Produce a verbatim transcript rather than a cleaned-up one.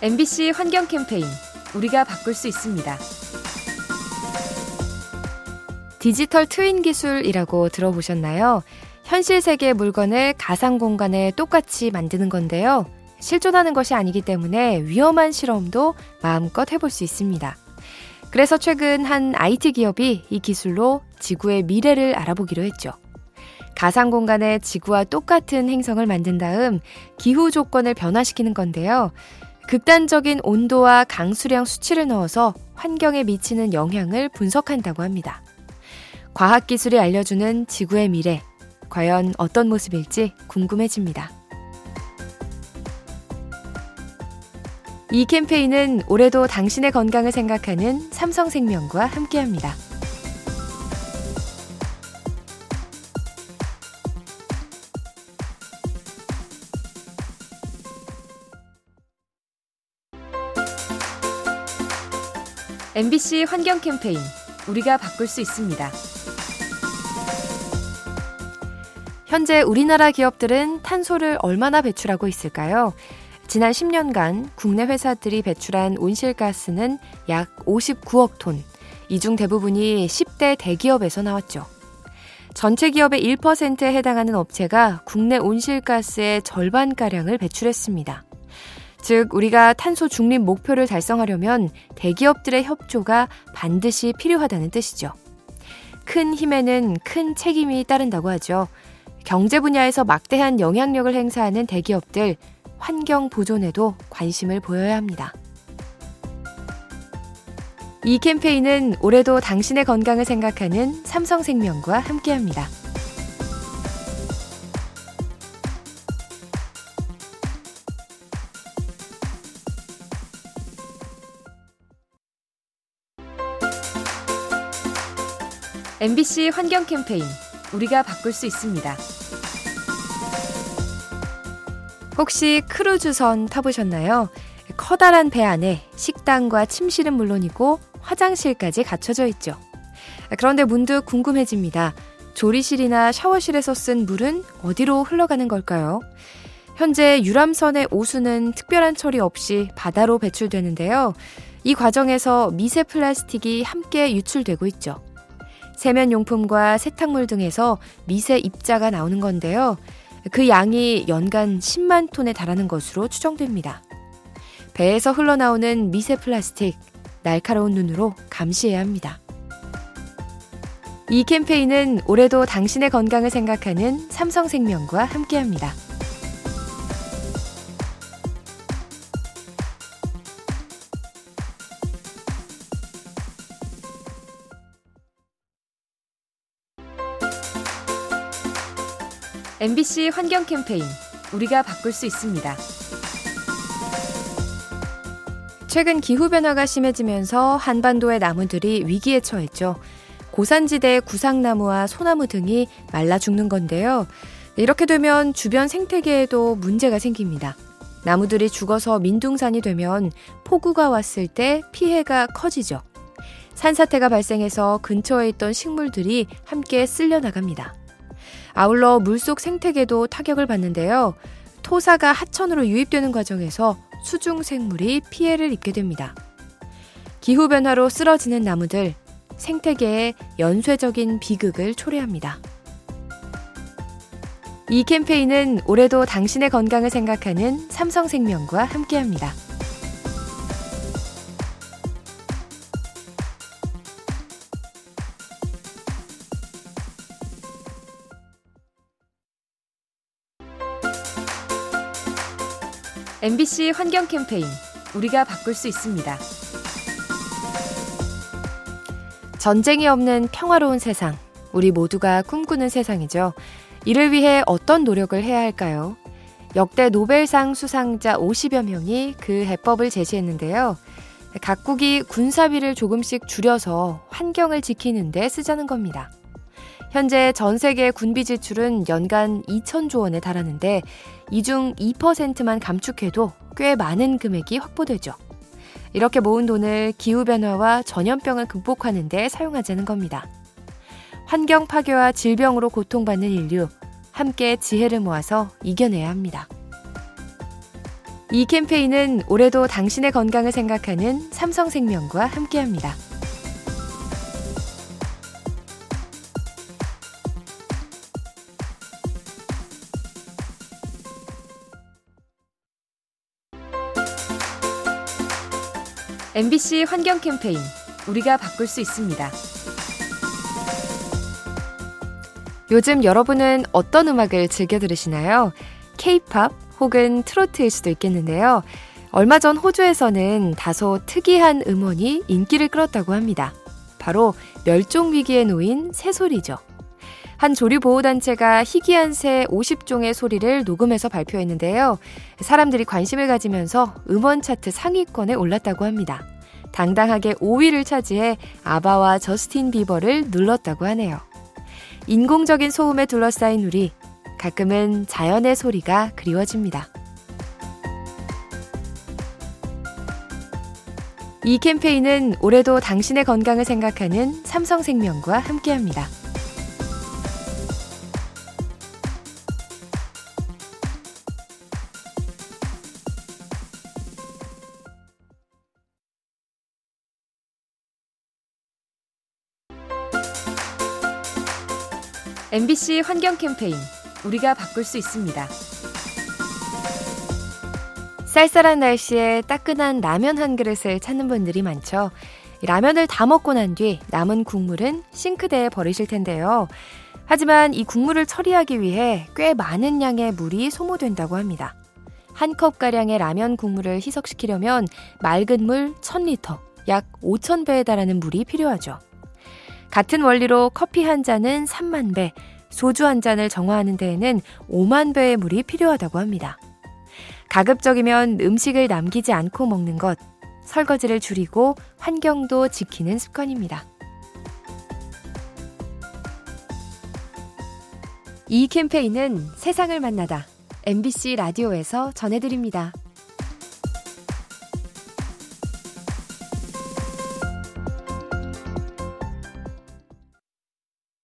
엠비씨 환경 캠페인 우리가 바꿀 수 있습니다. 디지털 트윈 기술이라고 들어보셨나요? 현실 세계의 물건을 가상 공간에 똑같이 만드는 건데요. 실존하는 것이 아니기 때문에 위험한 실험도 마음껏 해볼 수 있습니다. 그래서 최근 한 아이티 기업이 이 기술로 지구의 미래를 알아보기로 했죠. 가상 공간에 지구와 똑같은 행성을 만든 다음 기후 조건을 변화시키는 건데요. 극단적인 온도와 강수량 수치를 넣어서 환경에 미치는 영향을 분석한다고 합니다. 과학기술이 알려주는 지구의 미래, 과연 어떤 모습일지 궁금해집니다. 이 캠페인은 올해도 당신의 건강을 생각하는 삼성생명과 함께합니다. 엠비씨 환경 캠페인 우리가 바꿀 수 있습니다. 현재 우리나라 기업들은 탄소를 얼마나 배출하고 있을까요? 지난 십 년간 국내 회사들이 배출한 온실가스는 약 오십구억 톤, 이 중 대부분이 십 대 대기업에서 나왔죠. 전체 기업의 일 퍼센트에 해당하는 업체가 국내 온실가스의 절반가량을 배출했습니다. 즉, 우리가 탄소 중립 목표를 달성하려면 대기업들의 협조가 반드시 필요하다는 뜻이죠. 큰 힘에는 큰 책임이 따른다고 하죠. 경제 분야에서 막대한 영향력을 행사하는 대기업들, 환경 보존에도 관심을 보여야 합니다. 이 캠페인은 올해도 당신의 건강을 생각하는 삼성생명과 함께합니다. 엠비씨 환경 캠페인 우리가 바꿀 수 있습니다. 혹시 크루즈선 타보셨나요? 커다란 배 안에 식당과 침실은 물론이고 화장실까지 갖춰져 있죠. 그런데 문득 궁금해집니다. 조리실이나 샤워실에서 쓴 물은 어디로 흘러가는 걸까요? 현재 유람선의 오수는 특별한 처리 없이 바다로 배출되는데요. 이 과정에서 미세 플라스틱이 함께 유출되고 있죠. 세면용품과 세탁물 등에서 미세 입자가 나오는 건데요. 그 양이 연간 십만 톤에 달하는 것으로 추정됩니다. 배에서 흘러나오는 미세 플라스틱, 날카로운 눈으로 감시해야 합니다. 이 캠페인은 올해도 당신의 건강을 생각하는 삼성생명과 함께합니다. 엠비씨 환경 캠페인 우리가 바꿀 수 있습니다. 최근 기후변화가 심해지면서 한반도의 나무들이 위기에 처했죠. 고산지대의 구상나무와 소나무 등이 말라 죽는 건데요. 이렇게 되면 주변 생태계에도 문제가 생깁니다. 나무들이 죽어서 민둥산이 되면 폭우가 왔을 때 피해가 커지죠. 산사태가 발생해서 근처에 있던 식물들이 함께 쓸려나갑니다. 아울러 물속 생태계도 타격을 받는데요. 토사가 하천으로 유입되는 과정에서 수중 생물이 피해를 입게 됩니다. 기후변화로 쓰러지는 나무들, 생태계에 연쇄적인 비극을 초래합니다. 이 캠페인은 올해도 당신의 건강을 생각하는 삼성생명과 함께합니다. 엠비씨 환경 캠페인 우리가 바꿀 수 있습니다. 전쟁이 없는 평화로운 세상, 우리 모두가 꿈꾸는 세상이죠. 이를 위해 어떤 노력을 해야 할까요? 역대 노벨상 수상자 오십여 명이 그 해법을 제시했는데요. 각국이 군사비를 조금씩 줄여서 환경을 지키는 데 쓰자는 겁니다. 현재 전 세계 군비 지출은 연간 이천조 원에 달하는데 이 중 이 퍼센트만 감축해도 꽤 많은 금액이 확보되죠. 이렇게 모은 돈을 기후변화와 전염병을 극복하는 데 사용하자는 겁니다. 환경 파괴와 질병으로 고통받는 인류, 함께 지혜를 모아서 이겨내야 합니다. 이 캠페인은 올해도 당신의 건강을 생각하는 삼성생명과 함께합니다. 엠비씨 환경 캠페인, 우리가 바꿀 수 있습니다. 요즘 여러분은 어떤 음악을 즐겨 들으시나요? K-팝 혹은 트로트일 수도 있겠는데요. 얼마 전 호주에서는 다소 특이한 음원이 인기를 끌었다고 합니다. 바로 멸종위기에 놓인 새소리죠. 한 조류보호단체가 희귀한 새 오십 종의 소리를 녹음해서 발표했는데요. 사람들이 관심을 가지면서 음원 차트 상위권에 올랐다고 합니다. 당당하게 오 위를 차지해 아바와 저스틴 비버를 눌렀다고 하네요. 인공적인 소음에 둘러싸인 우리, 가끔은 자연의 소리가 그리워집니다. 이 캠페인은 올해도 당신의 건강을 생각하는 삼성생명과 함께합니다. 엠비씨 환경 캠페인, 우리가 바꿀 수 있습니다. 쌀쌀한 날씨에 따끈한 라면 한 그릇을 찾는 분들이 많죠. 라면을 다 먹고 난 뒤 남은 국물은 싱크대에 버리실 텐데요. 하지만 이 국물을 처리하기 위해 꽤 많은 양의 물이 소모된다고 합니다. 한 컵가량의 라면 국물을 희석시키려면 맑은 물 천 리터, 약 오천 배에 달하는 물이 필요하죠. 같은 원리로 커피 한 잔은 삼만 배, 소주 한 잔을 정화하는 데에는 오만 배의 물이 필요하다고 합니다. 가급적이면 음식을 남기지 않고 먹는 것, 설거지를 줄이고 환경도 지키는 습관입니다. 이 캠페인은 세상을 만나다 엠비씨 라디오에서 전해드립니다.